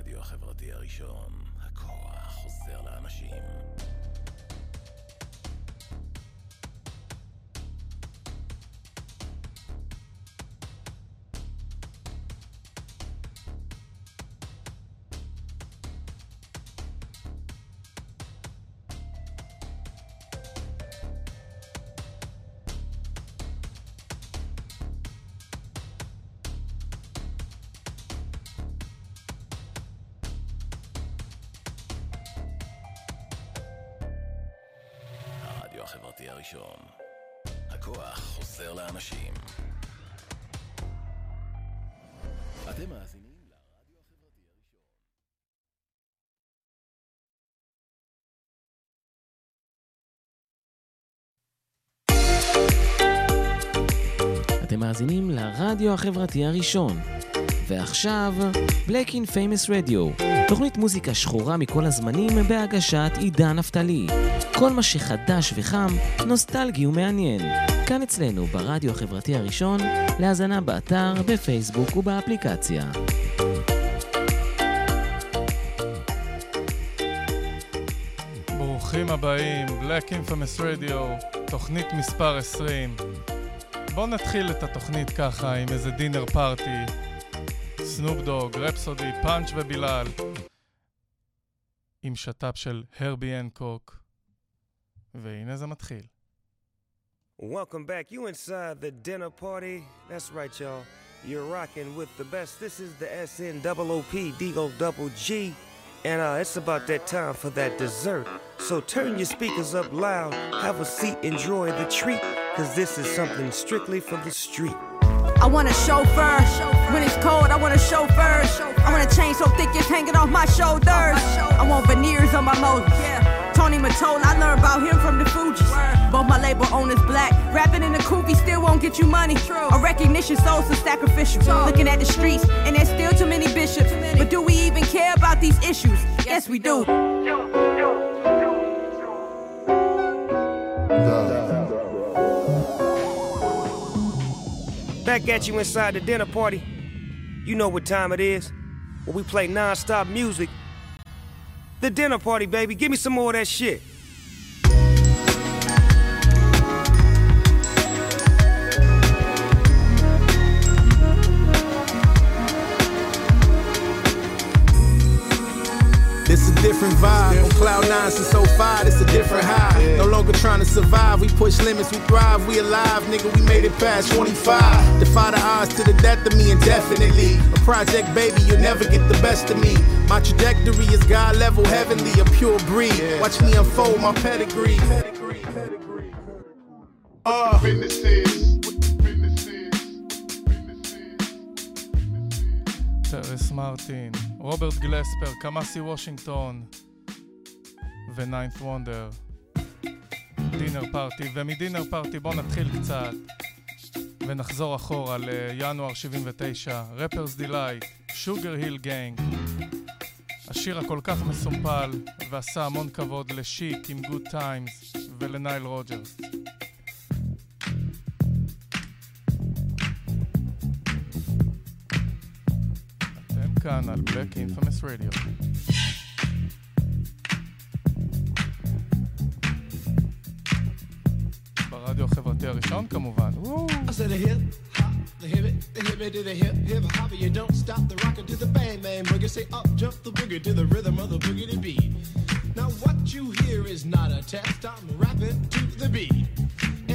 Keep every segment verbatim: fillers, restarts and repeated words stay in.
הרדיו החברתי הראשון, הכוח חוזר לאנשים. הראשון. הכוח חוזר לאנשים. אתם מאזינים לרדיו החברתי הראשון. אתם מאזינים לרדיו החברתי הראשון. ועכשיו, Black Infamous Radio, תוכנית מוזיקה שחורה מכל הזמנים בהגשת עידן נפתלי. כל מה שחדש וחם, נוסטלגי ומעניין. כאן אצלנו ברדיו החברתי הראשון, להזנה באתר, בפייסבוק ובאפליקציה. ברוכים הבאים, Black Infamous Radio, תוכנית מספר עשרים. בואו נתחיל את התוכנית ככה עם איזה דינר פארטי. סנופ דוג, רפסודי, פאנץ' ובילל עם שטאפ של הרבי הנקוק, והנה זה מתחיל. Welcome back, you inside the dinner party. That's right, y'all. You're rocking with the best. This is the S N O O P D O G G, and uh, it's about that time for that dessert. So turn your speakers up loud, have a seat, enjoy the treat, because this is something strictly for the street. I want a chauffeur. When it's cold, I want a chauffeur. I want a chain so thick it's hanging off my shoulders. I want veneers on my motors. Tony Mottola, I learned about him from the Fugees. Both my label owners black. Rapping in the coupe still won't get you money. A recognition sold so sacrificial. Looking at the streets, and there's still too many bishops. But do we even care about these issues? Yes, we do. Back at you inside the dinner party. You know what time it is. When we play non-stop music. The dinner party, baby. Give me some more of that shit. It's a different vibe, on cloud nine since oh five, it's a different high. No longer trying to survive, we push limits, we thrive, we alive, nigga, we made it past twenty-five. Defy the odds to the death of me indefinitely. A project baby, you'll never get the best of me. My trajectory is God level, heavenly, a pure breed. Watch me unfold my pedigree. Pedigree, pedigree, uh, Witnesses, witnesses, witnesses. Terrace Martin, רוברט גלספר, קמאסי וושינגטון ו-ניינת' Wonder, דינר פארטי. ומדינר פארטי בואו נתחיל קצת ונחזור אחורה לינואר שבעים ותשע, Rapper's Delight, Sugar Hill Gang. השיר הכל כך מסומפל ועשה המון כבוד לשיק עם Good Times ולנייל רוג'רס. כאן על Black Infamous Radio. ברדיו החברתי הראשון כמובן. The hip it, the hip it to the hip, hip hopper. You don't stop the rocker to the bang bang boogie. Say up, jump the boogie to the rhythm of the boogie to beat. Now what you hear is not a test. I'm rapping to the beat.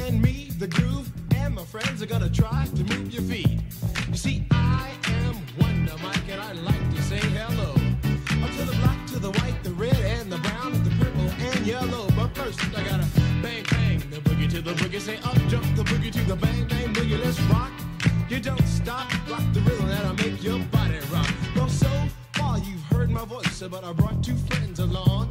And me, the groove, and my friends are gonna try to move your feet. You see, I am Wonder Mike, and I like to say hello. Up to the black, to the white, the red, and the brown, and the purple, and yellow. But first, I gotta bang, bang, the boogie to the boogie. Say up, jump the boogie to the bang, bang, boogie. Let's rock. You don't stop, rock the rhythm that'll make your body rock. Well, so far you've heard my voice, but I brought two friends along.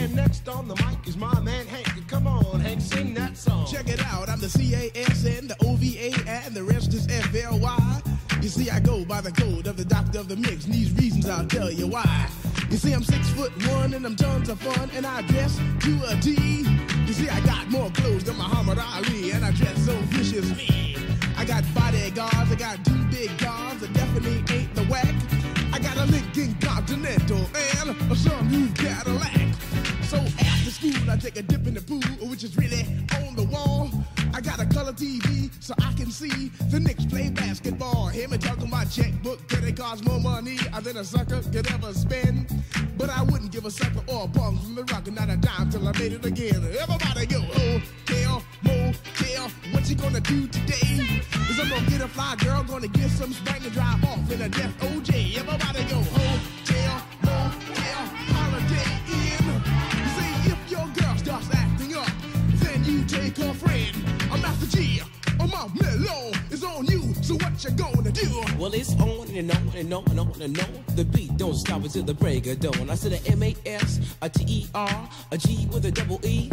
And next on the mic is my man Hank. Come on, Hank, sing that song. Check it out, I'm the C A S N, the O V A, and the rest is F L Y. You see, I go by the code of the doctor of the mix, and these reasons I'll tell you why. You see, I'm six foot one, and I'm tons of fun, and I dress to a D. You see, I got more clothes than Muhammad Ali, and I dress so viciously. I got bodyguards, I got two big guns, I definitely ain't the whack. I got a Lincoln Continental food. I take a dip in the pool, which is really on the wall. I got a color T V so I can see the Knicks play basketball. Hear me talking my checkbook, credit cards, more money than a sucker could ever spend. But I wouldn't give a sucker or a bum from the rock and not a dime till I made it again. Everybody go, hotel, motel, what you gonna do today? Cause I'm gonna get a fly girl, gonna get some spring and drive off in a death O J. Everybody go, hotel, motel, holiday in. See, if your girl starts acting up, then you take her friend. I'm Master G, I'm out mellow, it's on you, so what you gonna do? Well, it's on and on and on and on and on. The beat don't stop until the break of dawn. I said a M A S, a T E R, a G with a double E.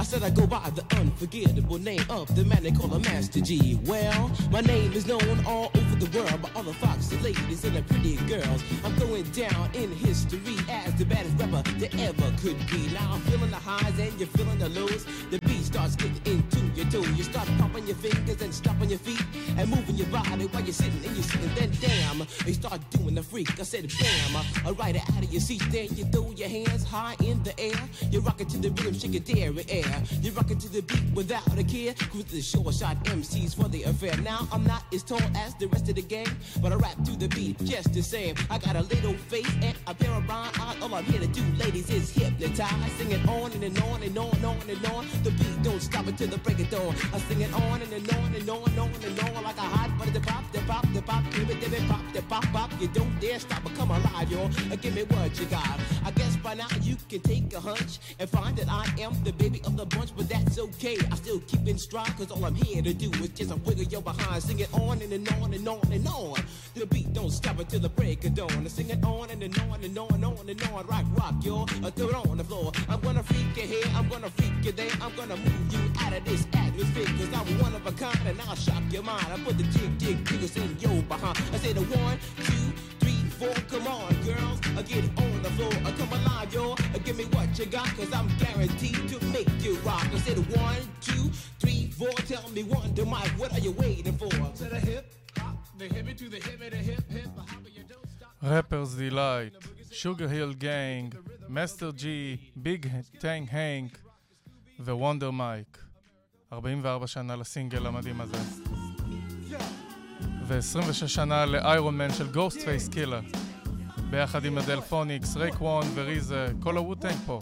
I said I go by the unforgettable name of the man they call a Master G. Well, my name is known all over the world by all the foxy ladies and the pretty girls. I'm going down in history as the baddest rapper that ever could be. Now I'm feeling the highs and you're feeling the lows. The beat starts getting into your toe. You start popping your fingers and stomping your feet and moving your body while you're sitting and you're sitting. Then damn, they start doing the freak. I said bam, I ride it out of your seat. Then you throw your hands high in the air. You rock it to the rhythm, shake it there in air. You rock it to the beat without a care. Cruise the short shot M Cs for the affair. Now I'm not as tall as the rest of the gang, but I rap to the beat just the same. I got a little face and a pair of rhyme eyes. All I'm here to do, ladies, is hypnotize. Sing it on and, and on and on and on and on. The beat don't stop until the break of dawn. I sing it on and, and on and on and on and on. Like a hot butter, the pop, the pop, the pop, give it, give it, pop, the pop, pop. You don't dare stop or come alive, y'all. Give me what you got. I guess by now you can take a hunch and find that I am the baby of the bunch, but that's okay. I still keep in stride, cause all I'm here to do is just a wiggle your behind. Sing it on and, and on and on and on. The beat don't stop until the break of dawn. I sing it on and, and on and on and on and on. Rock, rock, y'all. Throw it on the floor. I'm gonna freak you here. I'm gonna freak you there. I'm gonna move you out of this atmosphere, cause I'm one of a kind and I'll shock your mind. I put the jig, jig, jiggers in your behind. I say the one, two, three, four. Come on, girls. Get on the floor. Come alive, y'all. Give me what you got, cause I'm guaranteed to make you rock. I said one, two, three, four. Tell me one, two, Mike. What are you waiting for? To the hip, hop, the hippie to the hippie, the hip, hip, hop, you don't stop. Rapper's Delight, Sugar Hill Gang, Master G, Big Tank Hank ו-Wonder Mike. ארבעים וארבע שנה לסינגל המדהים הזה. ו-עשרים ושש שנה לאיירון מן של Ghostface Killah. ביחד עם הדלפוניקס, רייקוון וריזה, כל הווטנק פה.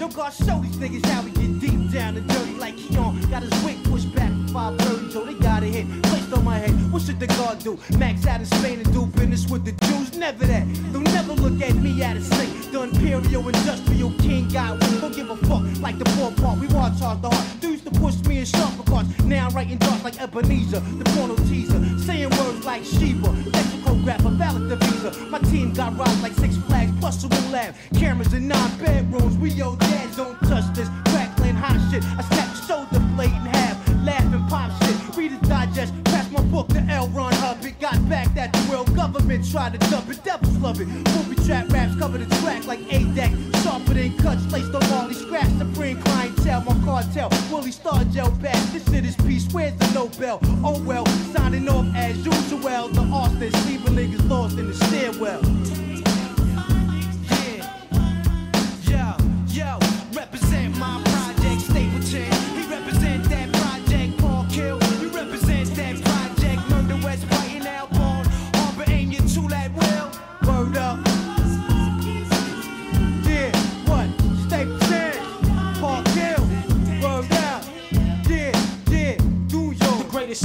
Don't gotta show these niggas how we get deep down and dirty like Keon. Got his wig pushed back five thirty, so they got a hit placed on my head. What should the guard do? Max out in Spain and do business with the Jews? Never that. They'll never look at me out of sync. The imperial industrial king got wings. Don't give a fuck like the poor part. We want to charge the heart. They used to push me in sharper parts. Now I'm writing darts like Ebenezer, the porno teaser. Saying words like Sheba, lexicographer, valid divisor. My team got robbed like Six Flags, bustle and laugh. Cameras in nine bedrooms, we yo. Don't touch this crackling hot shit. I snap the shoulder blade in half, laugh and pop shit. Read and digest, pass my book to L. Ron Hubbard. Got back that the world government tried to dump it. Devils love it. Movie trap raps cover the track like A D A C. Sharper than cuts, laced on all these scraps. Supreme clientele, my cartel. Willie Star Gel bag. This shit is peace. Where's the Nobel? Oh well, signing off as usual. The Austin Steven niggas lost in the stairwell.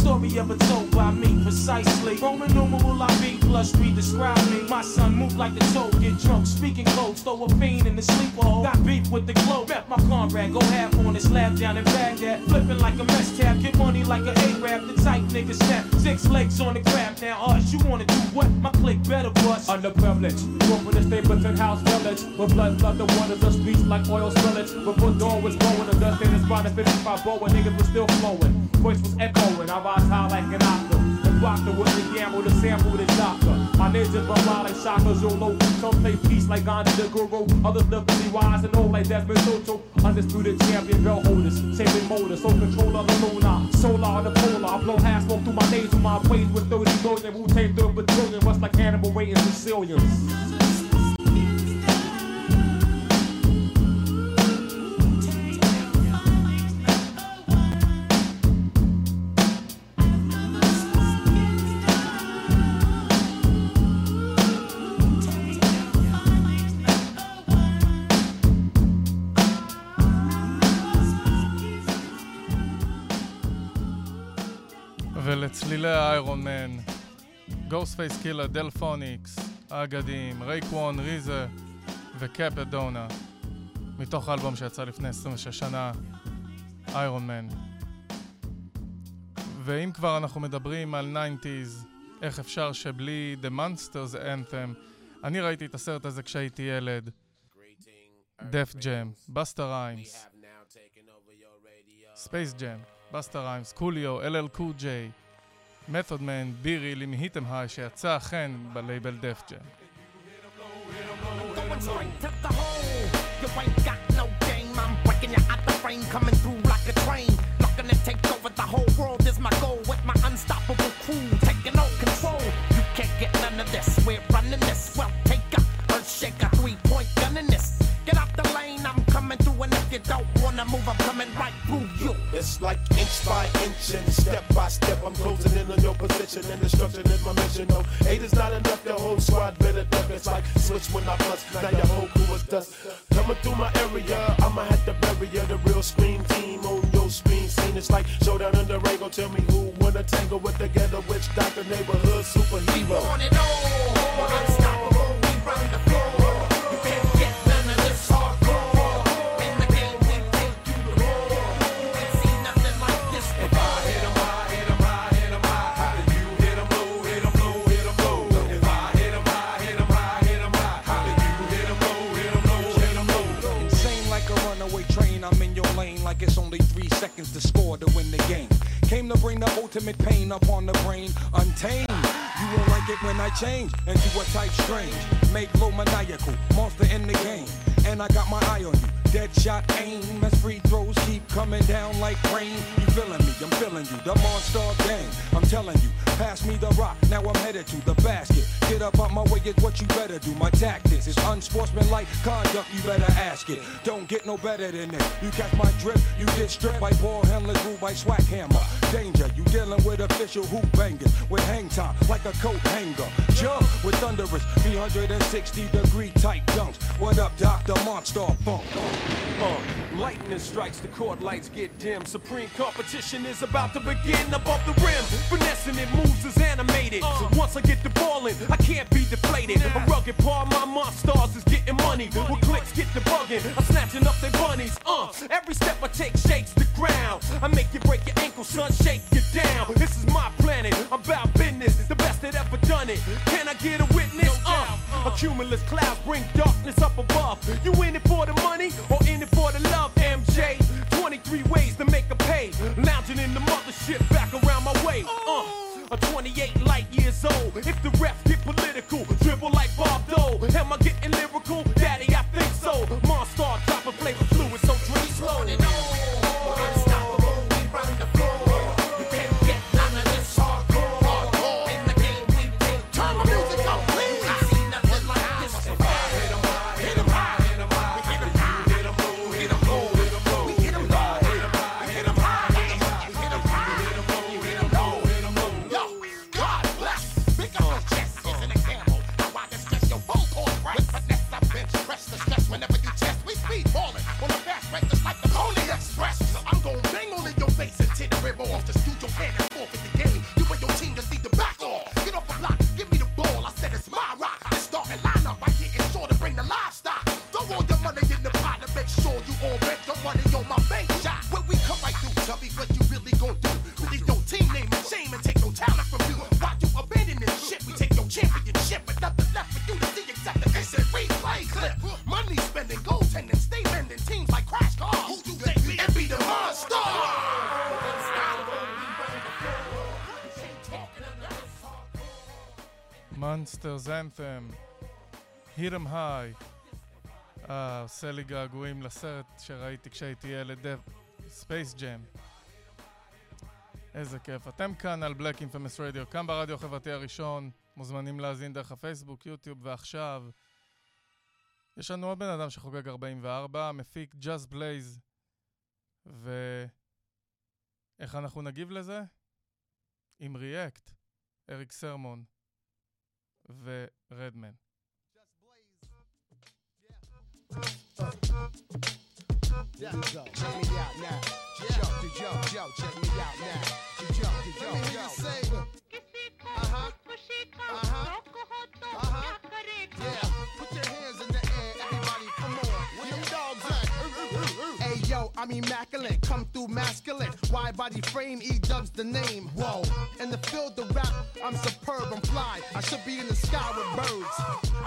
Story ever told by me, precisely. Roman numeral will I be, plus redescribe me. My son moved like the toad, get drunk, speaking codes, throw a fiend in the sleeper hole. Got beef with the glow, met my comrade, go half on his lab down in Baghdad. Flipping like a mess cap, get money like an A-Rab, the tight nigga snap. Six legs on the crab, now us, you wanna do what? My clique better bust. Underprivileged, grew up in the staples and house village. With blood, blood, the waters of speech like oil spillage. Before dawn was blowing, the dust in his body, fifty-five boa, niggas was still flowing. Voice was echoing, I rise high like an octave. And rocked her with the gamble, the sample, the doctor. I My ninjas love wild like Shaka Zulu. Some play peace like Gandhi the Guru. Others live to be wise and old like Desmond Tutu. Undisputed champion belt holders, saving motors, so controller the lunar, solar the polar. I blow half smoke through my days with my ways with thirty million. Wu Tang through a battalion, what's like animal waiting Sicilians. צלילי איירון מן, גוסטפייס קילר, דלפוניקס, אגדים, רייקוון, ריזה וקפדונה, מתוך אלבום שיצא לפני עשרים ושש שנה, איירון מן. ואם כבר אנחנו מדברים על ניינטיז, איך אפשר שבלי The Monsters Anthem? אני ראיתי את הסרט הזה כשהייתי ילד. דף ג'ם, בסטה ריימס, ספייס ג'ם, בסטה ריימס, קוליו, אל אל קול ג'יי, Method Man, B Real עם Hit 'em High, שיצא אכן בלייבל דף ג'ם. It's like inch by inch and step by step I'm closing in on your position and destruction is my mission. No, eight is not enough, the whole squad better duck. It's like switch when I bust, now your whole crew is dust. Coming through my area, I'ma have to bury ya. The real scream team on your screen scene. It's like showdown in the rainbow, tell me who wanna tangle with the ghetto witch doctor neighborhood superhero. On and on, unstoppable, we run the floor. Like it's only three seconds to score to win the game. Came to bring the ultimate pain upon the brain, untamed. You won't like it when I change into a type strange. Make low maniacal, monster in the game. And I got my eye on you, dead shot aim. As free throws keep coming down like rain. You feeling me, I'm feeling you, the monster gang. I'm telling you, pass me the rock, now I'm headed to the basket. Get up out my way, it's what you better do. My tactics is unsportsmanlike conduct, you better ask it. Don't get no better than this. You catch my drip, you get stripped by ball handlers, ruled by swag hammer. Danger, you dealing with official hoop bangers. With hang time, like a coat hanger. Jump with thunderous, three sixty degree tight dunks. What up, Doctor Monster Funk? Uh, lightning strikes, the court lights get dim. Supreme competition is about to begin above the rim. Finessing it moves is animated. Uh, Once I get the ball in, I can't be deflated. Nah. A rugged part of my monsters is getting money. money When clicks money. Get the bugging, I'm snatching up their bunnies. Uh, every step I take shakes the ground. I make you break your ankle, son, shake you down. This is my planet, I'm about business. The best that ever done it. Can I get a witness? No uh, uh. A cumulus cloud bring darkness up above. You in it for the money or in it for the love, M J? twenty-three ways to make a pay. Lounging in the mothership back around my way. Uh, I'm twenty-eight light years old. If the refs get political, dribble like Bob Dole. Am I getting lyrical? Daddy, I think so. Monster, top of flavor fluid, so drink slow. And on, unstoppable, we run the floor. Monsters Anthem, Hit 'em High. אה, עושה לי געגועים לסרט שראיתי כשהייתי ילד, ספייס ג'ם. איזה כיף. אתם כאן על Black Infamous Radio, כאן ברדיו החברתי הראשון, מוזמנים להזין דרך הפייסבוק, יוטיוב, ועכשיו יש לנו הבן אדם שחוגג ארבעים וארבע, מפיק Just Blaze, ו... איך אנחנו נגיב לזה? עם ריאקט, אריק סרמון ורדמן. There we go, check me out now. Yo, yo, yo, check me out now. Yo, yo, yo. Uh-huh, uh-huh, uh-huh. Yeah, put your hands in the air, everybody, come on. With them dogs at? Hey, yo, I'm immaculate, come through masculine. Wide body frame, E-dubs the name, whoa. In the field of rap, I'm superb, I'm fly. I should be in the sky with birds.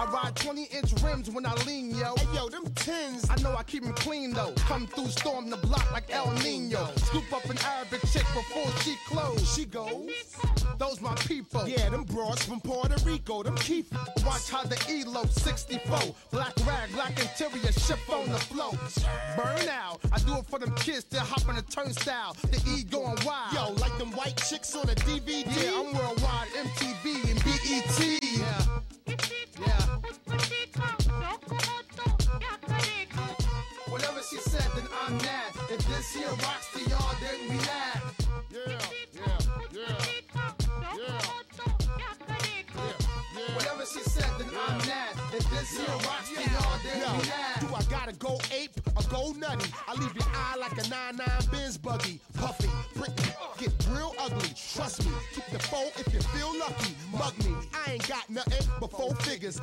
I ride twenty inch rims when I lean, yo. Hey, yo, them tins. I know I keep them clean, though. Come through, storm the block like El Nino. Scoop up an Arabic chick before she close. She goes, those my people. Yeah, them broads from Puerto Rico, them keep. Watch how the E L O sixty-four. Black rag, black interior, ship on the flow. Burn out. I do it for them kids that hop on the turnstile. The E going wild. Yo, like them white chicks on the D V D. Yeah, I'm worldwide, M T V and B E T. Yeah. Yeah. Whatever she said, then I'm mad. If this here rocks to y'all, then we laugh. Yeah, yeah, yeah, yeah. Whatever she said, then I'm mad. If this here rocks to y'all, then we laugh. Do I gotta go ape or go nutty? I leave your eye like a nine nine Benz buggy. Puffy, prickly, get real ugly. Trust me, keep the phone if you feel lucky. Mug me, I ain't got nothing but four figures.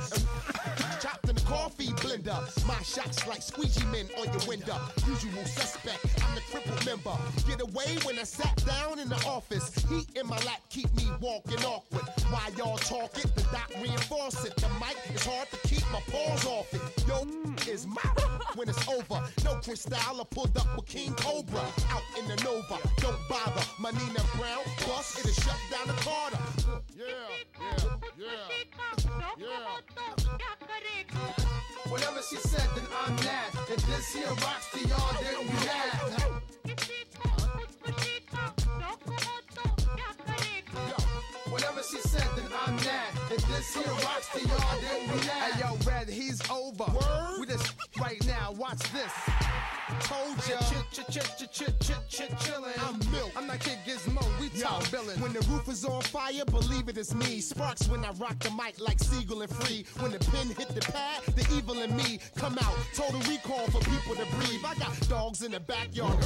Chopped in the coffee blender. My shots like squeegee men on your window. Usual suspect, I'm the crippled member. Get away when I sat down in the office. Heat in my lap keep me walking awkward. While y'all talk it, the dot reinforce it. The mic is hard to keep my paws off it. Yo, is my when it's over. No Chris Style, I pulled up with King Cobra. Out in the Nova, don't bother. My Nina Brown bus, it'll shut down the Carter. Yeah, yeah, yeah, yeah. Whatever she said, then I'm mad. If this here rocks to y'all, then we laugh. Whatever she said, then I'm mad. If this here rocks to y'all, then we laugh. Hey, yo, Red, he's over. Word? We just right now. Watch this. Told ya. Ch-ch-ch-ch-ch-ch-ch-chillin'. I'm milk. I'm not Kid Gizmo. We talk billin'. When the roof is on fire, believe it is me. Sparks when I rock the mic like Siegel and Free. When the pen hit the pad, the evil in me come out. Total recall for people to breathe. I got dogs in the backyard.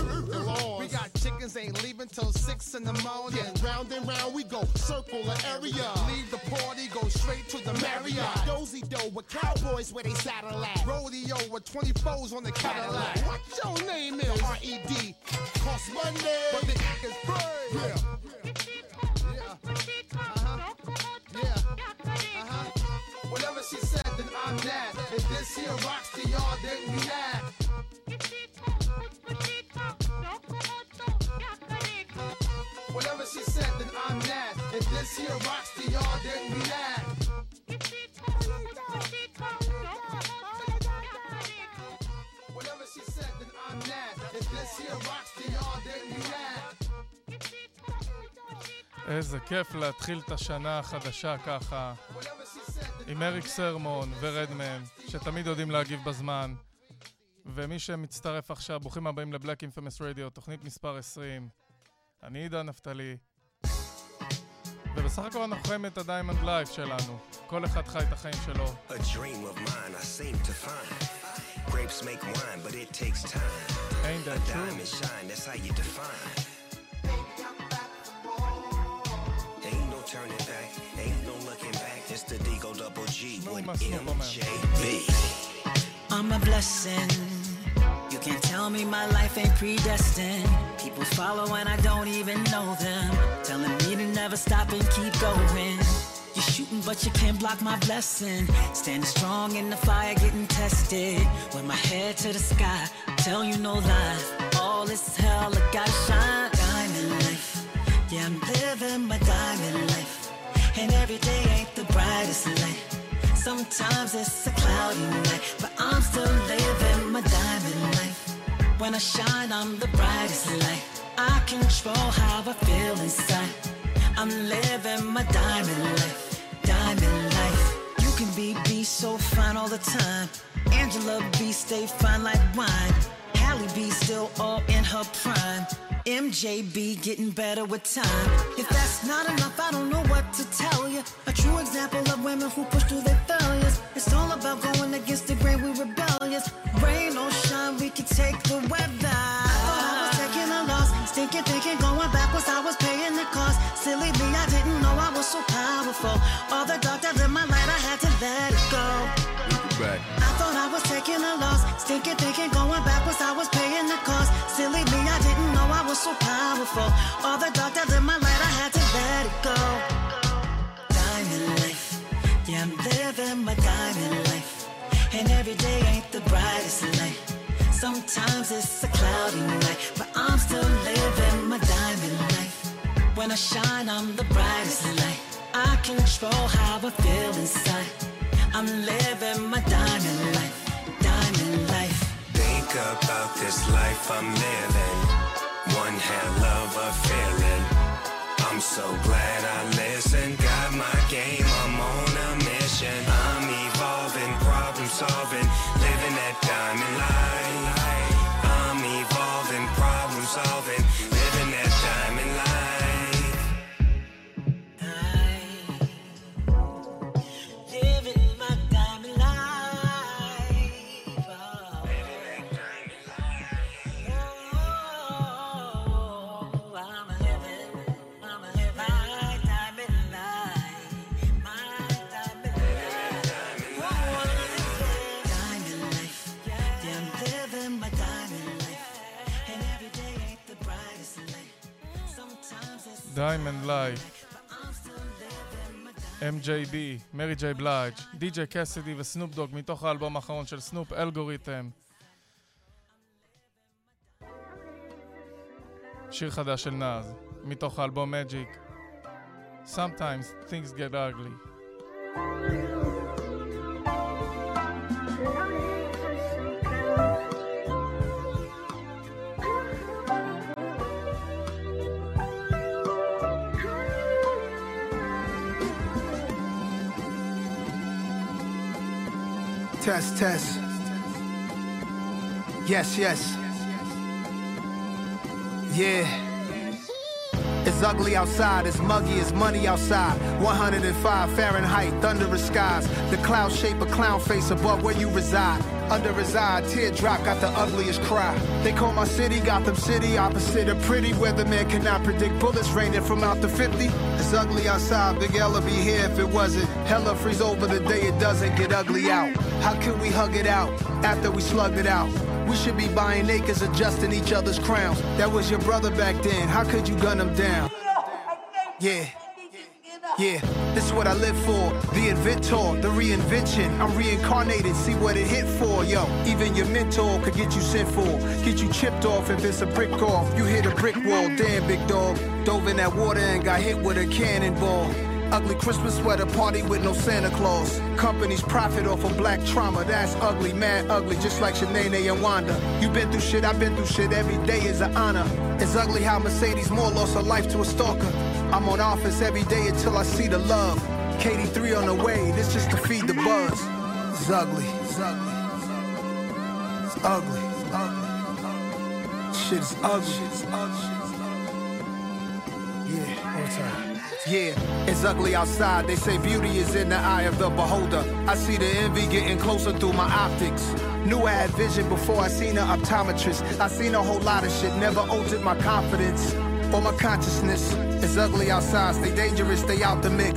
We got chickens ain't leaving till six in the morning. Yeah. Round and round we go. Circle an area. Leave the party, go straight to the Marriott. Dozy dough with cowboys where they saddle at. Rodeo with twenty-fours on the Cadillac. What your name is? R E D. Cost Monday. But the act is brave. Yeah. Yeah. Yeah. Uh-huh. Yeah. Uh-huh. Whatever she said, then I'm mad. If this here rocks to y'all, then we laugh. Whatever she said, then I'm mad. If this here rocks to y'all, then we laugh. Whatever she said, then I'm mad. If this here rocks to y'all, then we laugh. איזה כיף להתחיל את השנה החדשה ככה עם אריק סרמון ורדמן, שתמיד יודעים להגיב בזמן. ומי שמצטרף עכשיו, ברוכים הבאים לבלאק אינפמס רדיו, תוכנית מספר עשרים. אני עידן נפתלי, ובסך הכל אנחנו חיים את הדיימנד לייף שלנו. כל אחד חי את החיים שלו. A dream of mine I seem to find. Grapes make wine but it takes time. Ain't that true? A diamond shine, that's how you define. Ain't no turning back, ain't no looking back. It's the Deagle double G with M J B. I'm a blessing. You can't tell me my life ain't predestined. People follow and I don't even know them. Telling me to never stop and keep going. You're shooting but you can't block my blessing. Standing strong in the fire getting tested. With my head to the sky, tell you no lies. All this hell, look I shine. Diamond life, yeah I'm living my diamond life. And every day ain't the brightest. this light. Sometimes it's a cloudy night, but I'm still living my diamond life. When I shine, I'm the brightest light. I control how I feel inside. I'm living my diamond life, diamond life. You can be be so fine all the time. Angela B stay fine like wine. Halle B still all in her prime. M J B getting better with time. If that's not enough, I don't know what to tell you. A true example of women who push through their failures. It's all about going against the grain, we rebellious. Rain or shine, we can take the weather. I thought I was taking a loss. Stinking, thinking, going backwards, I was paying the cost. Silly me, I didn't know I was so powerful. All the dark that lit my light, I had to let it go. Back. I thought I was taking a loss. Stinking, thinking, going backwards, I was paying the cost. Silly me, I didn't know I was so powerful. All the dark that lit my light, I had to let it go. Diamond life, yeah, I'm living my diamond life. And every day ain't the brightest light. Sometimes it's a cloudy night, but I'm still living my diamond life. When I shine, I'm the brightest light. I control how I feel inside. I'm living my diamond life, diamond life. Think about this life I'm living. One hell of a feeling. I'm so glad I listened. Got my game, I'm on a mission. I'm evolving, problem solving, living that diamond life. I'm evolving, problem solving, living that diamond life. Diamond Life, M J B, Mary J Blige, די ג'יי קסידי וסנופ דוג מתוך האלבום האחרון של סנופ, אלגוריתם. שיר חדש של נאז מתוך האלבום Magic, Sometimes Things Get Ugly. Test, test. Yes, yes. Yeah. It's ugly outside, it's muggy, it's money outside. one oh five Fahrenheit, thunderous skies. The cloud shape, a clown face above where you reside. Under his eye, teardrop got the ugliest cry. They call my city Gotham City, opposite a pretty weatherman cannot predict bullets raining from out the fifty. It's ugly outside, Big Ella be here if it wasn't. Hella freeze over the day it doesn't get ugly out. How can we hug it out after we slugged it out? We should be buying acres, adjusting each other's crowns. That was your brother back then, how could you gun him down? Yeah. Yeah, this is what I live for. The inventor, the reinvention. I'm reincarnated, see what it hit for, yo. Even your mentor could get you sent for. Get you chipped off if it's a brick off. You hit a brick wall, damn big dog. Dove in that water and got hit with a cannonball. Ugly Christmas sweater party with no Santa Claus. Companies profit off of black trauma. That's ugly, mad ugly, just like Shanae and Wanda. You been through shit, I've been through shit. Every day is an honor. It's ugly how Mercedes Moore lost her life to a stalker. I'm on office every day until I see the love. K D three on the way, this just to feed the buzz. It's ugly. It's ugly. It's ugly. It's ugly. Shit's ugly. Shit's ugly. Yeah, one time. Yeah, it's ugly outside. They say beauty is in the eye of the beholder. I see the envy getting closer through my optics. Knew I had vision before I seen an optometrist. I seen a whole lot of shit, never altered my confidence or my consciousness. It's ugly outside, stay dangerous, stay out the mix.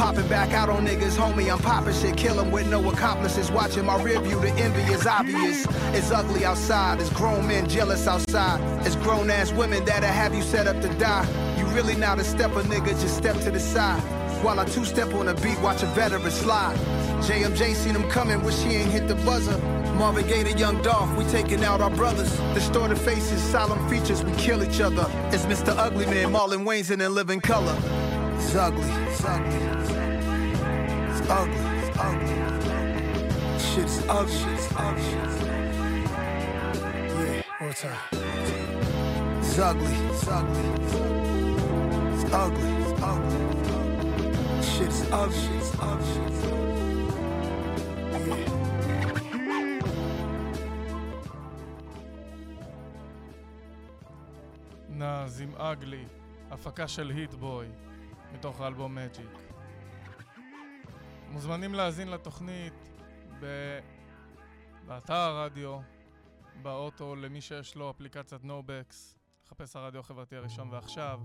Popping back out on niggas, homie, I'm popping shit. Kill 'em with no accomplices. Watching my rear view, the envy is obvious. It's ugly outside, it's grown men jealous outside. It's grown ass women that'll have you set up to die. You really not a stepper, nigga, just step to the side. While I two-step on a beat, watch a veteran slide. J M J seen him coming, wish he ain't hit the buzzer. Marvin Gaye, Young Dolph, we taking out our brothers. Distorted faces, solemn features, we kill each other. It's Mister Ugly Man, Marlon Wayans in living color. It's ugly. It's ugly. It's ugly, ugly. Shit's ugly, shit's ugly. Yeah, one time. It's ugly, it's ugly. It's ugly, it's ugly. Shit's ugly, shit's ugly. Yeah. נאז עם אגלי, הפקה של היטבוי, מתוך האלבום Magic. מוזמנים להאזין לתוכנית ב... באתר הרדיו, באוטו, למי שיש לו אפליקציית נובקס, לחפש הרדיו החברתי הראשון ועכשיו.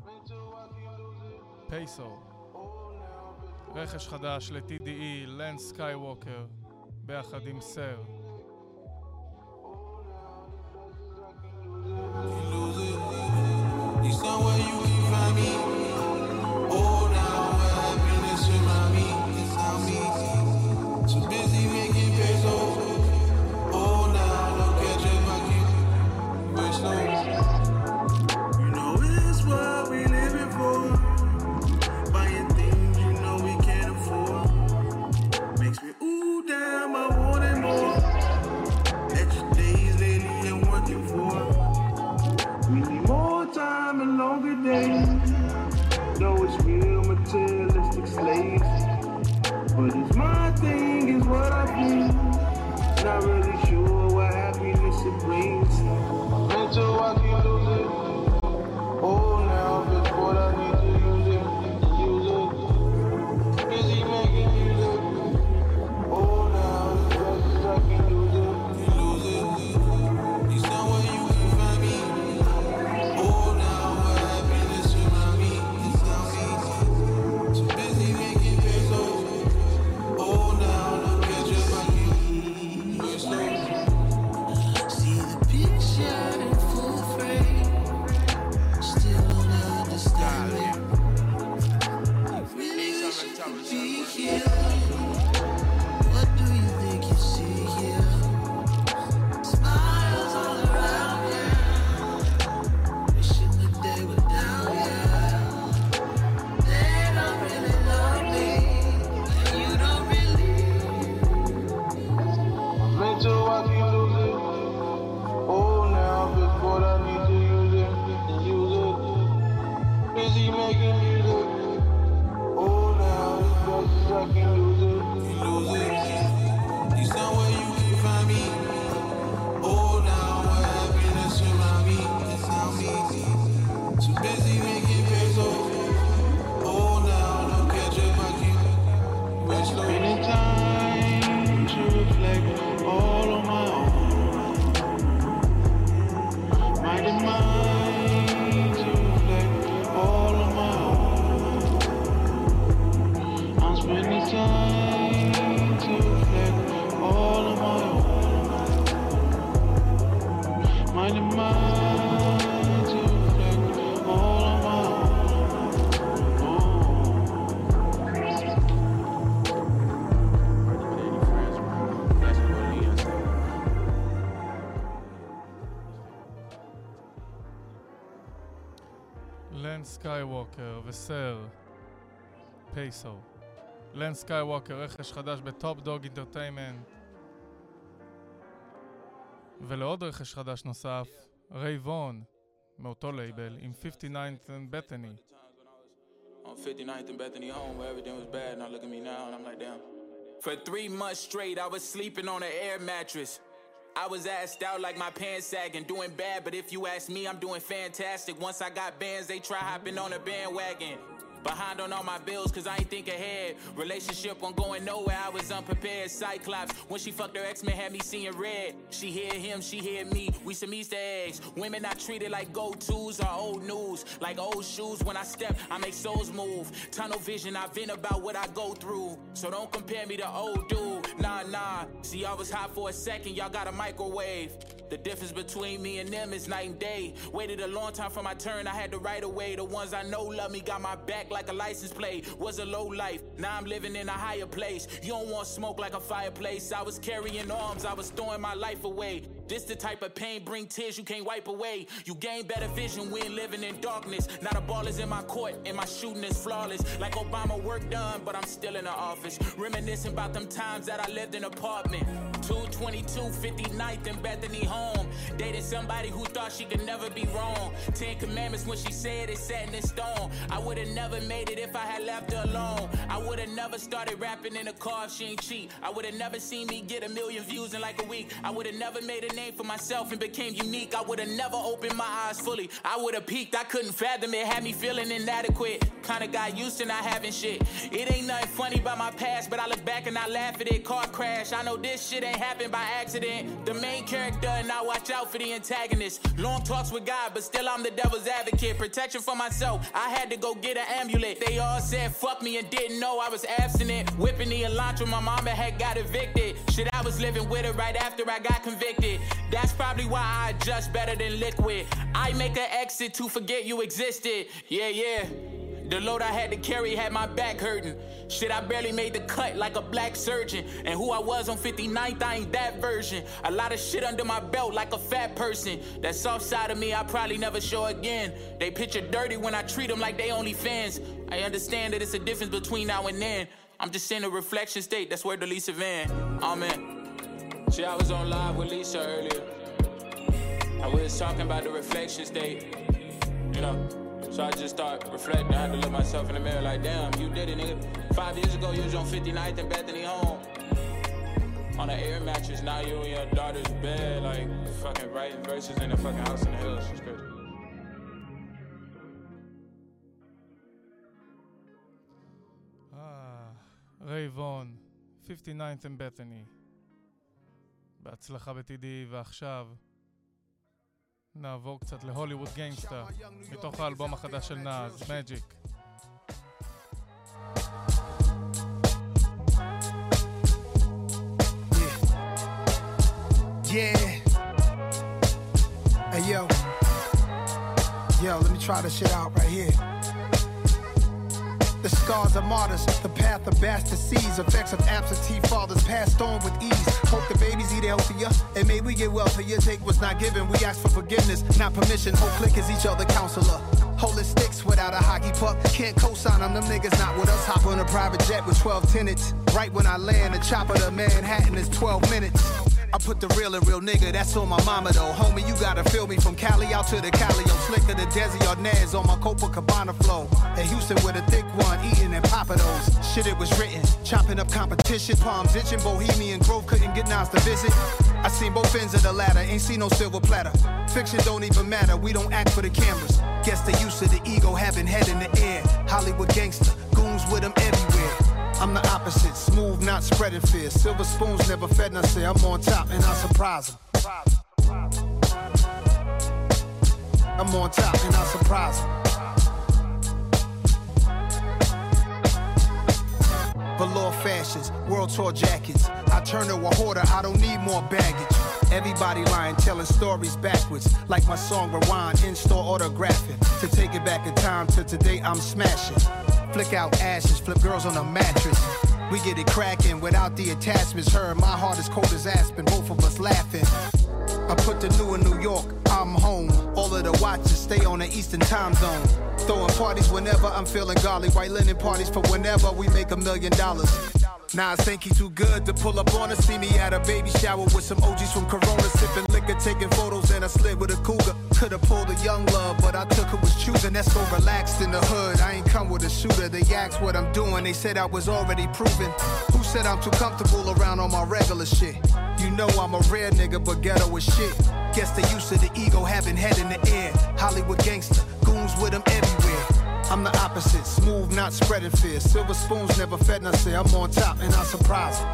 פייסו, רכש חדש ל-טי די אי, לנס סקייווקר, ביחד עם סר. It's not where you can find me. Oh, now where happiness remind me. It's not me. So busy making pesos. Oh, now don't catch up my kid. We're slow. You know it's what we living for. Buying things you know we can't afford. Makes me ooh damn, I want it more. Extra days lately I'm working for. We need more. Time and longer days, though it's real materialistic slaves, but it's my thing, is what I feel. Not really sure what happiness it brings. Until I keep losing, oh now it's what I need to use it, use it. Busy making music, oh now it's just I can use it, lose it. It's not what you can find me. סקייווקר וסר פייסו. לנס סקייווקר, רכש חדש בטופ דוג אינטרטיימנט, ולעוד רכש חדש נוסף, ריי וון מאותו לייבל עם fifty-ninth and Bethany. On fifty-ninth and Bethany home where everything was bad, now look at me now and I'm like damn. For three months straight I was sleeping on an air mattress. I was asked out like my pants sagging, doing bad, but if you ask me, I'm doing fantastic. Once I got bands, they try hopping on a bandwagon. Behind on all my bills, cause I ain't think ahead. Relationship on going nowhere, I was unprepared. Cyclops, when she fucked her ex-man, had me seeing red. She hear him, she hear me, we some Easter eggs. Women I treated like go-tos or old news. Like old shoes, when I step, I make souls move. Tunnel vision, I vent about what I go through. So don't compare me to old dude, nah, nah. See, I was hot for a second, y'all got a microwave. The difference between me and them is night and day. Waited a long time for my turn, I had the right of way. The ones I know love me got my back like a license plate. Was a low life, now I'm living in a higher place. You don't want smoke like a fireplace. I was carrying arms, I was throwing my life away. This the type of pain, bring tears you can't wipe away. You gain better vision when living in darkness. Not a ball is in my court, and my shooting is flawless. Like Obama, work done, but I'm still in the office. Reminiscing about them times that I lived in an apartment. two twenty-two, fifty-ninth and Bethany home. Dated somebody who thought she could never be wrong. Ten commandments when she said it set in stone. I would have never made it if I had left her alone. I would have never started rapping in a car if she ain't cheat. I would have never seen me get a million views in like a week. I would have never made a name for myself and became unique. I would have never opened my eyes fully. I would have peaked, I couldn't fathom it, had me feeling inadequate. Kinda got used to not having shit. It ain't nothing funny about my past, but I look back and I laugh at it. Car crash, I know this shit ain't happened by accident. The main character, and I watch out for the antagonist. Long talks with God, but still I'm the devil's advocate. Protection for myself, I had to go get an amulet. They all said fuck me and didn't know I was abstinent. Whipping the Elantra, my mama had got evicted. Shit, I was living with her right after I got convicted. That's probably why I adjust better than liquid. I make an exit to forget you existed. Yeah, yeah. The load I had to carry had my back hurting. Shit, I barely made the cut like a black surgeon. And who I was on fifty-ninth, I ain't that version. A lot of shit under my belt like a fat person. That soft side of me I probably never show again. They picture dirty when I treat them like they only fans. I understand that it's a difference between now and then. I'm just in a reflection state, that's where the Lisa Van. Amen. See, I was on live with Lisa earlier. I was talking about the reflection state, you know. So I just start reflecting. I had to look myself in the mirror like, damn, you did it, nigga. Five years ago, you was on fifty-ninth and Bethany home. On an air mattress, now you in your daughter's bed, like, fucking writing verses in the fucking house in the hills. It's crazy. Ah, ריי וון, fifty-ninth and Bethany. בהצלחה בתידי, ועכשיו נעבור קצת להוליווד גנגסטה, מתוך האלבום החדש של נאז, Magic. Yeah. Hey yo. Yo, let me try this shit out right here. The scars of martyrs, the path of bastard seeds, effects of absentee fathers passed on with ease. Hope the babies eat healthier, and may we get wealthier. Take what's not given, we ask for forgiveness, not permission. Whole clique is each other counselor. Holding sticks without a hockey puck. Can't co-sign them, them niggas not with us. Hop on a private jet with twelve tenants. Right when I land, a chopper to Manhattan is twelve minutes. I put the real and real nigga, that's on my mama though. Homie, you gotta feel me from Cali out to the Calio. Slick of the Desi or Naz on my Copacabana flow. In Houston with a thick one, eating and popping those. Shit, it was written, chopping up competition. Palms itching, Bohemian Grove couldn't get Nas to visit. I seen both ends of the ladder, ain't seen no silver platter. Fiction don't even matter, we don't act for the cameras. Guess the use of the ego, having head in the air. Hollywood gangster, goons with them everywhere. I'm the opposite, smooth, not spreading fear. Silver spoons never fed, and I say I'm on top, and I surprise them. I'm on top, and I surprise them. Velour fashions, world tour jackets. I turn to a hoarder, I don't need more baggage. Everybody lying, telling stories backwards. Like my song Rewind, in-store autographing. To take it back in time, till today I'm smashing. Flick out ashes, flip girls on a mattress. We get it cracking without the attachments. Her, my heart is cold as aspen, both of us laughing. I put the new in New York, I'm home. All of the watches stay on the Eastern time zone. Throwing parties whenever I'm feeling golly. White linen parties for whenever we make a million dollars. Nas think he too good to pull up on us. See me at a baby shower with some O Gs from Corona. Sipping liquor, taking photos, and I slid with a cougar. Could've pulled a young love, but I took her was choosing. That's so relaxed in the hood, I ain't come with a shooter. They asked what I'm doing, they said I was already proven. Who said I'm too comfortable around on my regular shit? You know I'm a rare nigga, but ghetto is shit. Guess the use of the ego, having head in the air. Hollywood gangster, goons with them everywhere. I'm the opposite, smooth, not spreading fear. Silver spoons never fed, and I say I'm on top, and I surprise them.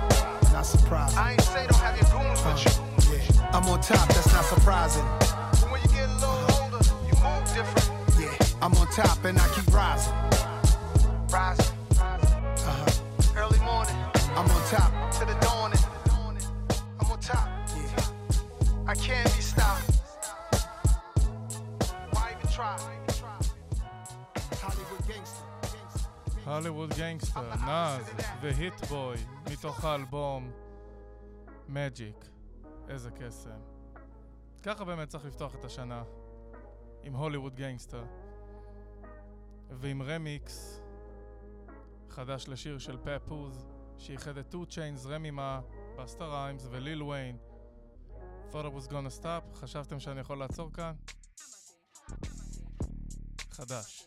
And I surprise them. I ain't say don't have your goons uh, with you. Yeah. I'm on top, that's not surprising. But when you get a little older, you move different. Yeah, I'm on top, and I keep rising. Rising. Uh-huh. Early morning. I'm on top. To the dawning. I'm on top. Yeah. I can't be stopped. Why even try? הוליווד גנגסטר, נאז והיטבוי, מתוך האלבום Magic. איזה קסם. ככה באמת צריך לפתוח את השנה, עם הוליווד גנגסטה ועם רמיקס חדש לשיר של פאפוז שייחד את טו צ'יינז, רמי מה, בסטה ריימס וליל ויין. Thought I was gonna stop, חשבתם שאני יכול לעצור כאן? חדש.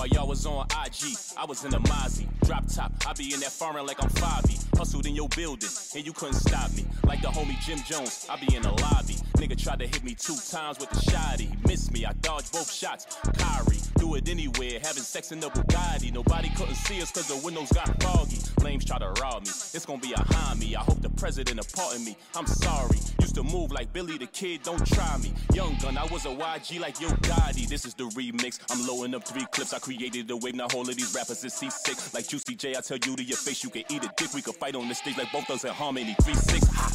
While y'all was on I G, I was in a Mozzie. Drop top, I be in that foreign like I'm Favi. Hustled in your building, and you couldn't stop me. Like the homie Jim Jones, I be in the lobby. Nigga tried to hit me two times with the shotty. Missed me, I dodged both shots. Kyrie, do it anywhere, having sex in the Bugatti. Nobody couldn't see us cause the windows got foggy. Lames try to rob me, it's gonna be a homie. I hope the president pardon me, I'm sorry. Used to move like Billy the Kid, don't try me. Young gun, I was a Y G like Yo Gotti. This is the remix, I'm loading up three clips. I created the wave, now all of these rappers is C six. Like Juicy J, I tell you to your face, you can eat a dick. We could fight on the stage like both us in harmony. three six, ha!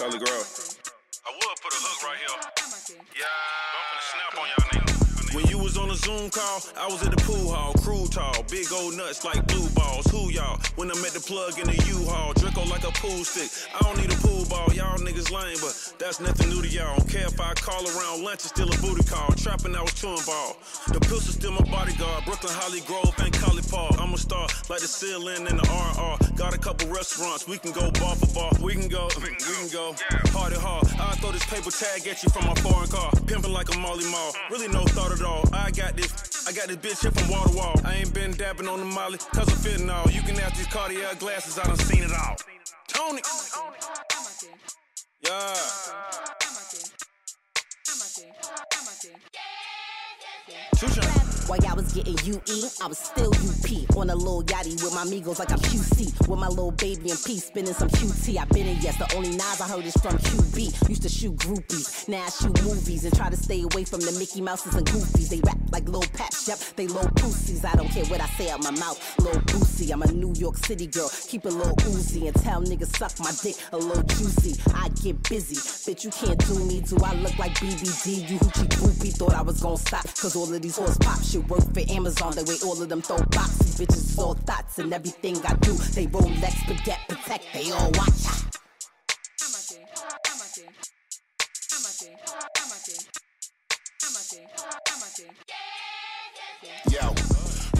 Color girl. I would put a hook right here. Yeah, I'm finna snap on y'all niggas. When you was on a Zoom call, I was at the pool hall, crew tall, big old nuts like blue balls, who y'all? When I'm at the plug in the U-Haul, Draco like a pool stick, I don't need a pool ball, y'all niggas lame, but that's nothing new to y'all, don't care if I call around lunch, it's still a booty call, trapping I was chewing ball, the pills are still my bodyguard, Brooklyn, Holly Grove, and Collie Paul, I'm a star, like the ceiling and the R R, got a couple restaurants, we can go bar for bar, we can go, we can go, party hard, I'll throw this paper tag at you from my foreign car, pimping like a Molly Mall, really no thought of I got this, I got this bitch here from wall to wall. I ain't been dabbing on the molly, cause I'm fitting all. You can have these Cartier glasses, I done seen it all. Tony! Yeah! Two shots. While y'all was getting U E, I was still U P. On a little yachty with my amigos like I'm Q C. With my little baby in peace, spinning some Q T. I been in yes, the only knives I heard is from Q B. Used to shoot groupies, now I shoot movies. And try to stay away from the Mickey Mouses and Goofies. They rap like Lil Paps, yep, they Lil Poosies. I don't care what I say out my mouth, Lil Boosie. I'm a New York City girl, keep a Lil Uzi. And tell niggas suck my dick, a Lil Juicy. I get busy, bitch you can't do me. Do I look like B B D, you hoochie groupie? Thought I was gonna stop, cause all of these horse pop shit. Work for Amazon, they weigh all of them throw boxes. Bitches is all thoughts and everything I do. They roll Lex, forget, protect, they all watch. Yo,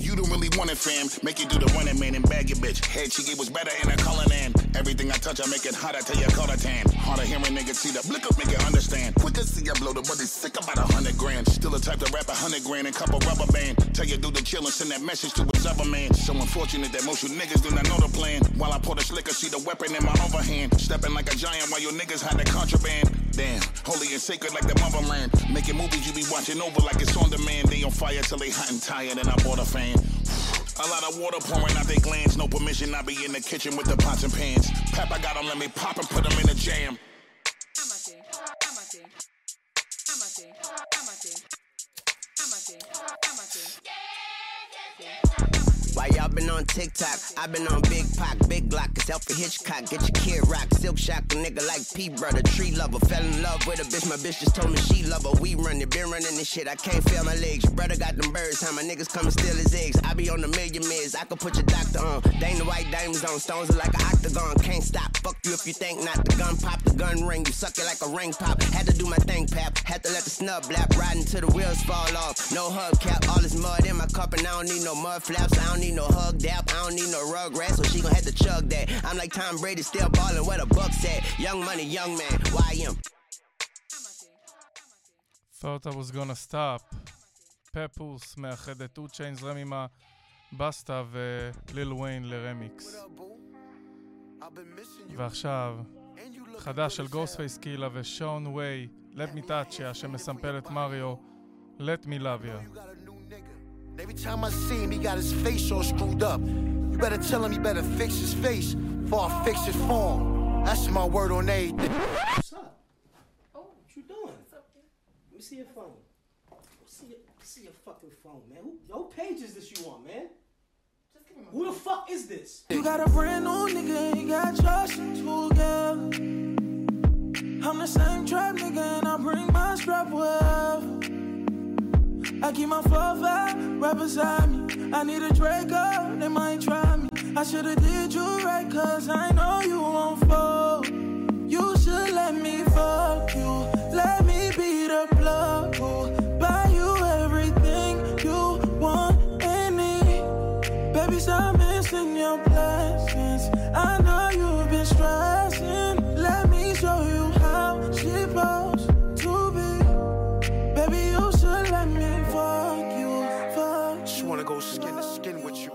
you don't really want it, fam. Make it do the running man and bag your bitch. Head cheeky was better in a color land. Everything I touch, I make it hot, I tell you, color tan. Hard to hear a nigga see the blick up, make it understand. Quick to see I blow the buddy sick, about a hundred grand. Still a type to rap a hundred grand and couple rubber band. Tell you do the chill and send that message to his other man. So unfortunate that most you niggas do not know the plan. While I pour the slicker, see the weapon in my overhand. Stepping like a giant while your niggas hide the contraband. Damn, holy and sacred like the motherland. Making movies you be watching over like it's on demand. They on fire till they hot and tired and I bought a fan. A lot of water pouring out their glands. No permission, I be in the kitchen with the pots and pans. Pap, I got them, let me pop and put them in a jam. Why y'all been on TikTok? I been on Big Pac, Big Glock, it's Alfred Hitchcock. Get your kid rock, silk shock, a nigga like P brother, tree lover. Fell in love with a bitch, my bitch just told me she love her. We running, been running this shit, I can't feel my legs. Your brother got them birds, how my niggas come and steal his eggs. I be on the million meds, I could put your doctor on. Dang the white diamonds on, stones are like an octagon. Can't stop, fuck you if you think not. The gun pop, the gun ring, you suck it like a ring pop. Had to do my thing, pap, had to let the snub lap. Riding till the wheels fall off, no hubcap. All this mud in my cup and I don't need no mud flaps. I don't need no hug dap, I don't need no rug rat, so she gon' have to chug that. I'm like Tom Brady, still ballin' where the Bucks at. Young money, young man, Y M. Thought I was gonna stop. פפוס מאחד את טו צ'יינז, רמי מה, בסטה וליל ויין לרמיקס. ועכשיו, חדש של Ghostface Killah ושון ויי, Let Me Touch Ya, שמסמפל את מריו, Let Me Love Ya. Every time I see him, he got his face all screwed up. You better tell him he better fix his face before I fix his form. That's my word on everything. What's up? Oh, what you doing? What's up, man? Let me see your phone. Let me see your fucking phone, man. Who, what page is this you on, man? Just give me my Who phone. The fuck is this? You got a brand new nigga, you got trust in two girls. I'm the same trap nigga and I bring my strap with. I keep my four five right beside me. I need a Draco, they might try me. I should've did you right, cause I know you won't fall. You should let me fuck you, let me be the plug who buy you everything you want and need. Baby, stop missing your blessings. I know you've been stressing. Let me show you how she supposed to be. Baby, you should let me fuck you, fuck. She wanna go skin to skin with you.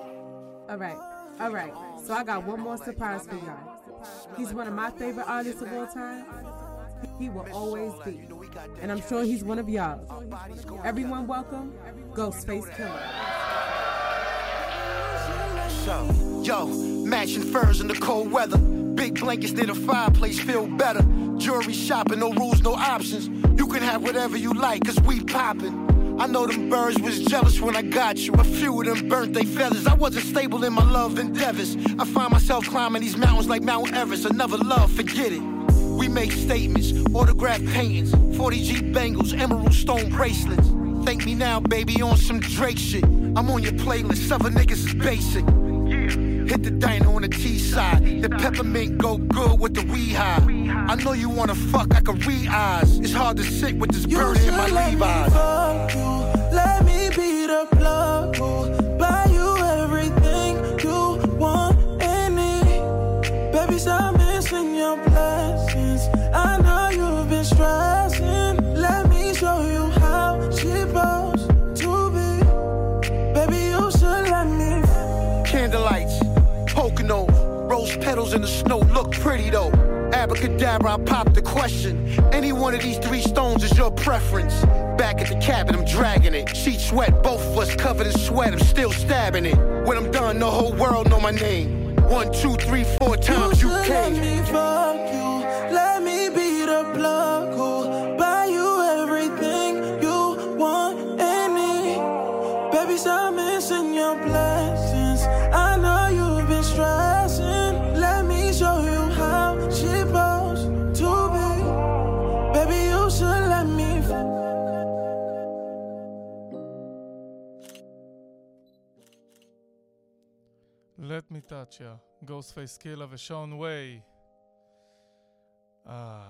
All right. All right, so I got one more surprise for y'all. He's one of my favorite artists of all time. He will always be. And I'm sure he's one of y'all. Everyone welcome, Ghostface Killah. So, yo, matching furs in the cold weather. Big blankets near the fireplace feel better. Jewelry shopping, no rules, no options. You can have whatever you like, cause we poppin'. I know them birds was jealous when I got you. A few of them burnt they feathers. I wasn't stable in my love endeavors. I find myself climbing these mountains like Mount Everest. Another love, forget it. We make statements, autograph paintings, forty G bangles, emerald stone bracelets. Thank me now, baby, on some Drake shit. I'm on your playlist, seven niggas is basic. Hit the diner on the T-side. The peppermint go good with the weed high. I know you wanna fuck, I can re-eyes. It's hard to sit with this bird in my Levi's. Fuck you, let me be the plug who buy you everything you want and need. Baby, stop missing your blessings. I know you've been stressing. Let me show you how she supposed to be. Baby, you should let me. Candlelights, Pocono, rose petals in the snow look pretty though. Abacadabra, I pop the question. Any one of these three stones is your preference. Back at the cabin, I'm dragging it. Sheet sweat, both of us covered in sweat. I'm still stabbing it. When I'm done, the whole world know my name. One, two, three, four times you, you came. Let me fuck you. Let me be the plug who buy you everything you want and need. Baby, stop missing your blessings. I know you've been stressing. Let me show you. Let me touch ya, Ghostface Killah ושון ויי. אה.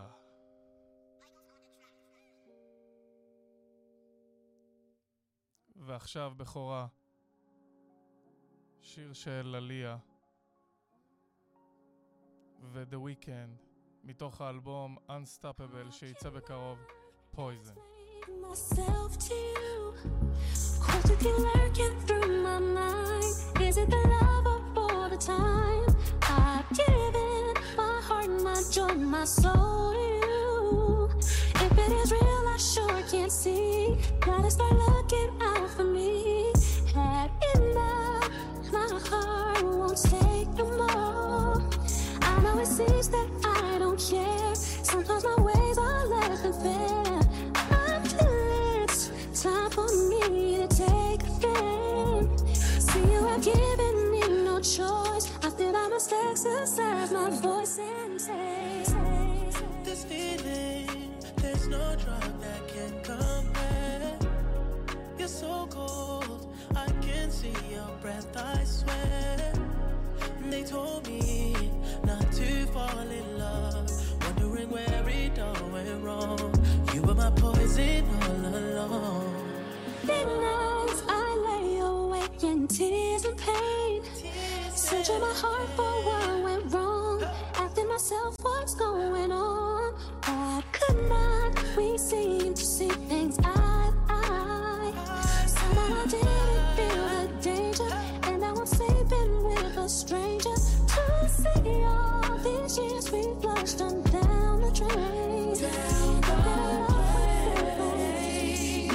ועכשיו בכורה, שיר של אליה ו-The Weeknd, מתוך האלבום Unstoppable שיצא בקרוב, Poison. Time I've given my heart, my joy, my soul to you. If it is real, I sure can't see. Gotta start looking out for me. Had enough, my heart won't take no more. I know it seems that I don't care. Sometimes my ways are less than fair. I'm feeling it's time for me to take a stand. See, you have given choice. I feel I must exercise my voice and say, say, say. This feeling, there's no drug that can compare. You're so cold, I can see your breath, I swear. They told me not to fall in love, wondering where it all went wrong. You were my poison all along. Big nights I lay awake in tears and pain. Searching my heart for what went wrong, asking myself what's going on. Why could not we seem to see things eye to eye? Somehow I didn't feel the danger, and now I'm sleeping with a stranger. To see all these years we flushed on down the drain. Down the drain.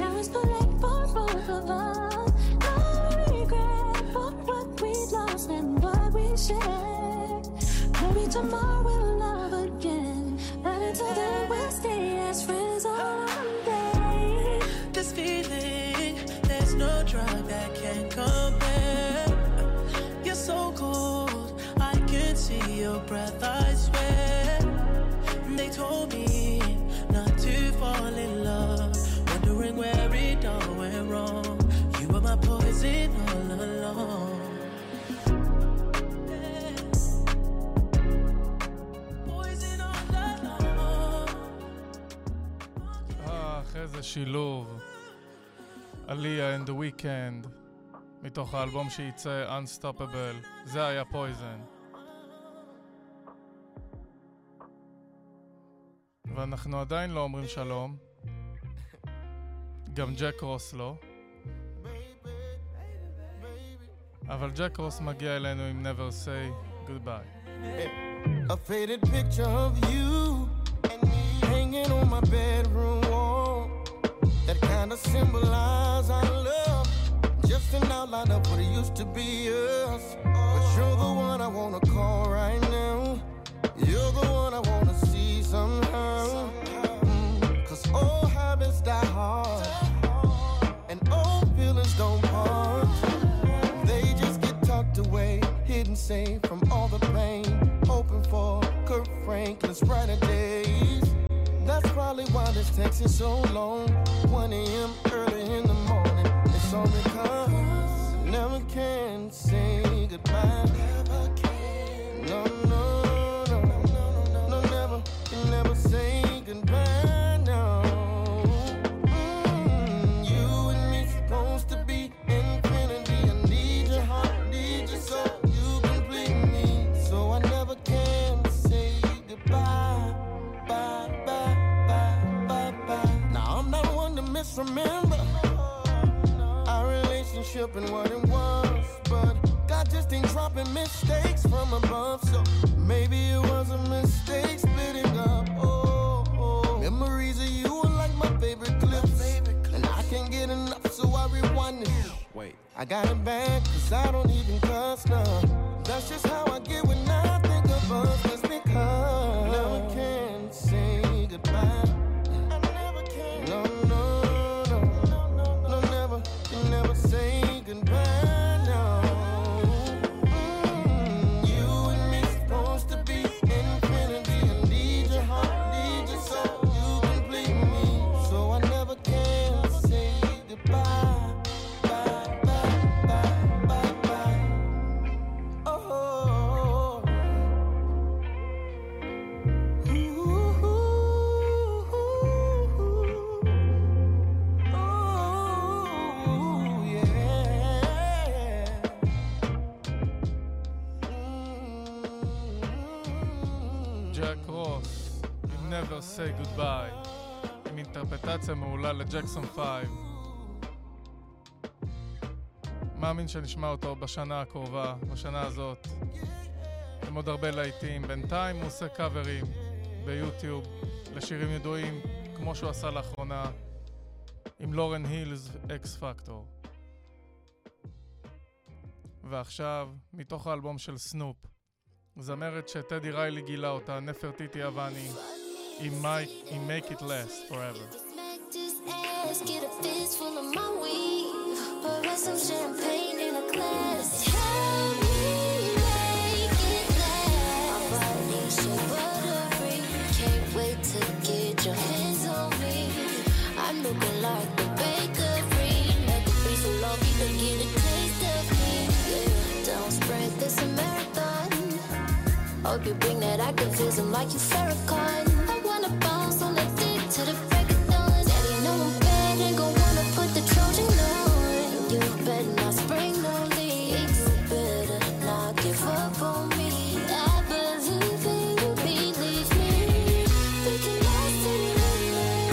Now it's too late for both of us. No regret for what we lost and share. Maybe tomorrow we'll love again, but until then we'll stay as friends all day. This feeling, there's no drug that can compare. You're so cold, I can see your breath, I swear. They told me not to fall in love, wondering where it all went wrong. You were my poison all along. אחרי זה שילוב עליה and the weekend מתוך האלבום שייצא Unstoppable. זה היה Poison, ואנחנו עדיין לא אומרים שלום. גם ג'ק רוס לא, אבל ג'ק רוס מגיע אלינו עם Never Say Goodbye. A faded picture of you hanging on my bedroom wall, that kind of symbolize our love, just an outline of what it used to be us. But you're the one I wanna call right now, you're the one I wanna see somehow, mm, cause old habits die hard and old feelings don't part, they just get tucked away, hidden safe from all the pain, hoping for Kirk Franklin's brighter days. That's probably why this text is so long, one a.m. early in the morning. It's all because I never can say goodbye. Never can. No, no, no, no, no, no, no, never, you never say goodbye, no. Mm, you and me supposed to be infinity. I need your heart, need your soul. You complete me, so I never can say goodbye. Bye, bye, bye, bye, bye. Now I'm not one to misremember our relationship and what it was, but God just ain't dropping mistakes from above, so maybe it was a mistake splitting up. Oh, oh. Memories of you are like my favorite clips, and I can't get enough, so I rewind it. Wait, I got it back, cause I don't even cuss now. That's just how I get when I think of us, cause because never can say goodbye. I never can. No, no, no, no, no, no, no, never. You never say goodbye, no. Mm, you and me supposed to be infinity. I need your heart, need your soul. You complete me, so I never can say goodbye. Bye, bye, bye, bye, bye. Oh. Never say goodbye, עם אינטרפטציה מעולה לג'קסון פייב. מאמין שנשמע אותו בשנה הקרובה, בשנה הזאת, עם עוד הרבה להיטים. בינתיים הוא עושה קאברים ביוטיוב לשירים ידועים, כמו שהוא עשה לאחרונה עם לורן הילס, אקס פקטור. ועכשיו, מתוך האלבום של סנופ, זמרת שטדי ריילי גילה אותה, נפרטיטי אבני, He might, he make it last forever. Get a fist full of my weed, pour us some champagne in a glass. Help me make it last. My body's so buttery, can't wait to get your hands on me. I'm looking like the bakery, make it be so long you can get a taste of me. Yeah, don't sprint, this a marathon. Hope you bring that activism like you Farrakhan. Bounce on the dick to the break of dawn. Daddy know I'm bad and gon' wanna put the Trojan on. You better not spring no leaks, you better not give up on me. I believe in you, believe me. We can last in the night,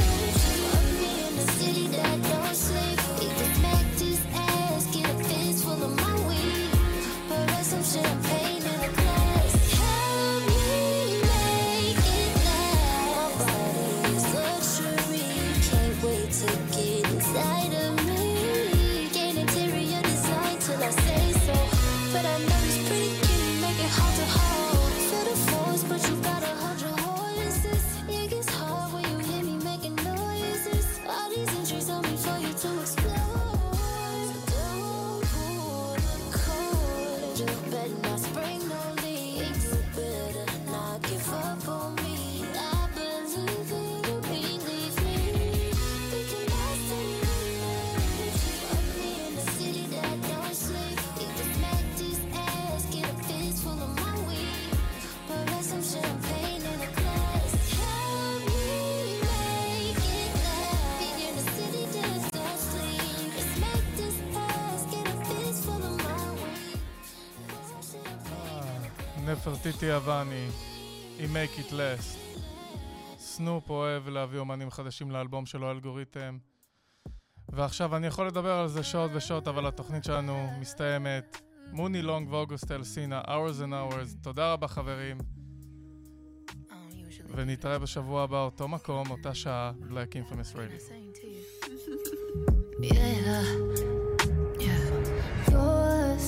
I'm here in the city that don't sleep. Eat the Mac, this ass, get a fist full of my weed, pour us some champagne in a glass. Help me make it last. נפרטיטי אבני עם Make It Last. סנופ אוהב להביא אומנים חדשים לאלבום שלו, אלגוריתם. ועכשיו אני יכול לדבר על זה שעות ושעות, אבל התוכנית שלנו מסתיימת. מוני לונג ואוגוסט אלסינה, Hours and Hours. תודה רבה חברים, ונתראה בשבוע הבא, אותו מקום, אותה שעה, Black Infamous Radio. Yeah, yeah. Yours,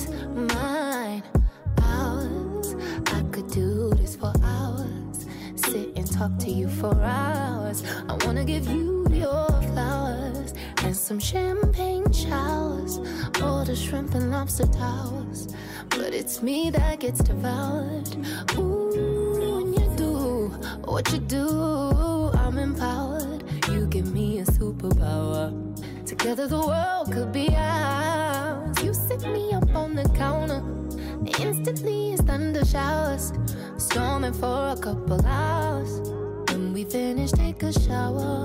mine, ours. I could do this for hours. Sit and talk to you for hours. I wanna give you your flowers and some champagne showers, all the shrimp and lobster towers. But it's me that gets devoured. Ooh, when you do what you do, I'm empowered. You give me a superpower. Together the world could be ours. You sit me up on the counter, instantly it's thunder showers, storming for a couple hours. When we finish, take a shower.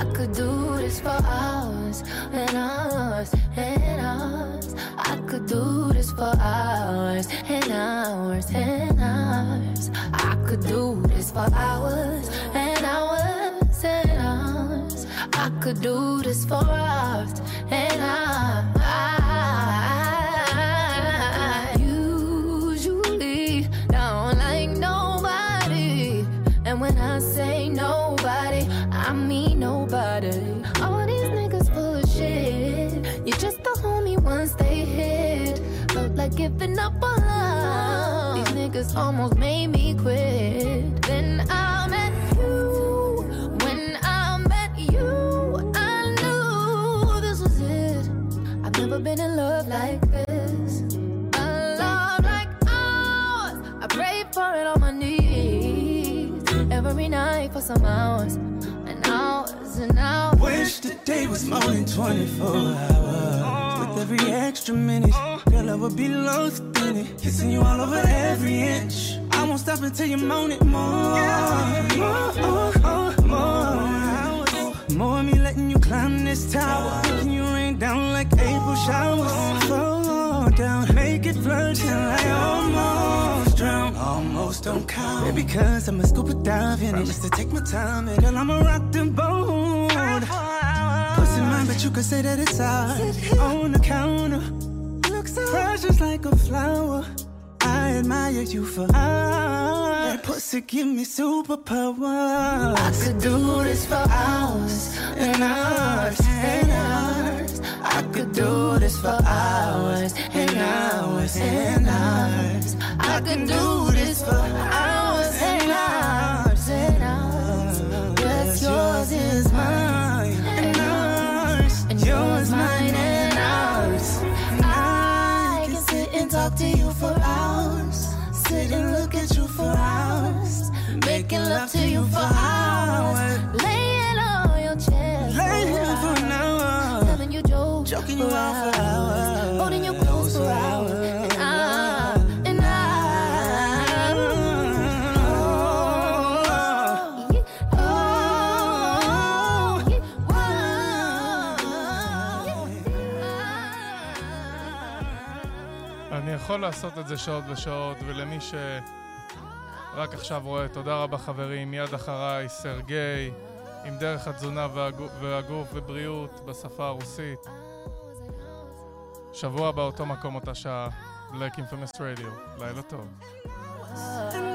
I could do this for hours and hours and hours. I could do this for hours and hours and hours. I could do this for hours and hours and hours. I could do this for hours and hours. And when I say nobody, I mean nobody. All these niggas full of shit. You just a homie once they hit. Look like giving up on love. These niggas almost made me quit. Then I met you. When I met you, I knew this was it. I've never been in love like this. A love like ours. I prayed for it on my knees. Every night for some hours and hours and hours. Wish the day was more than twenty-four hours. With every extra minute, girl, I would be lost in it. Kissing you all over every inch. I won't stop until you moan it more. More, oh, oh, more. More of me letting you climb this tower. Making you rain down like April showers. Slow down, make it flood till I almost drown. Almost don't count. Maybe because I'm a scuba dive in it. Just to take my time and girl, I'ma rock them boat. Puss in mine, but you could say that it's ours. On the counter, looks so precious like a flower. I admire you for hours. That pussy give me superpowers. I could do this for hours and hours and hours. I could do this for hours and hours and hours. I could do this for hours and hours and hours. What's yours is mine and ours, and yours mine and ours. I can sit and talk to you for hours, sit and look at you for hours, making love to you for hours, laying on your chest, laying for an hour, loving you, joke, joking you out for hours, holding you close for hours. יכול לעשות את זה שעות ושעות, ולמי שרק עכשיו רואה, תודה רבה חברים. מיד אחריי סרגי עם דרך התזונה והגוף ובריאות בשפה הרוסית. שבוע באותו מקום אותה שעה, Black Infamous Radio, לילה טוב.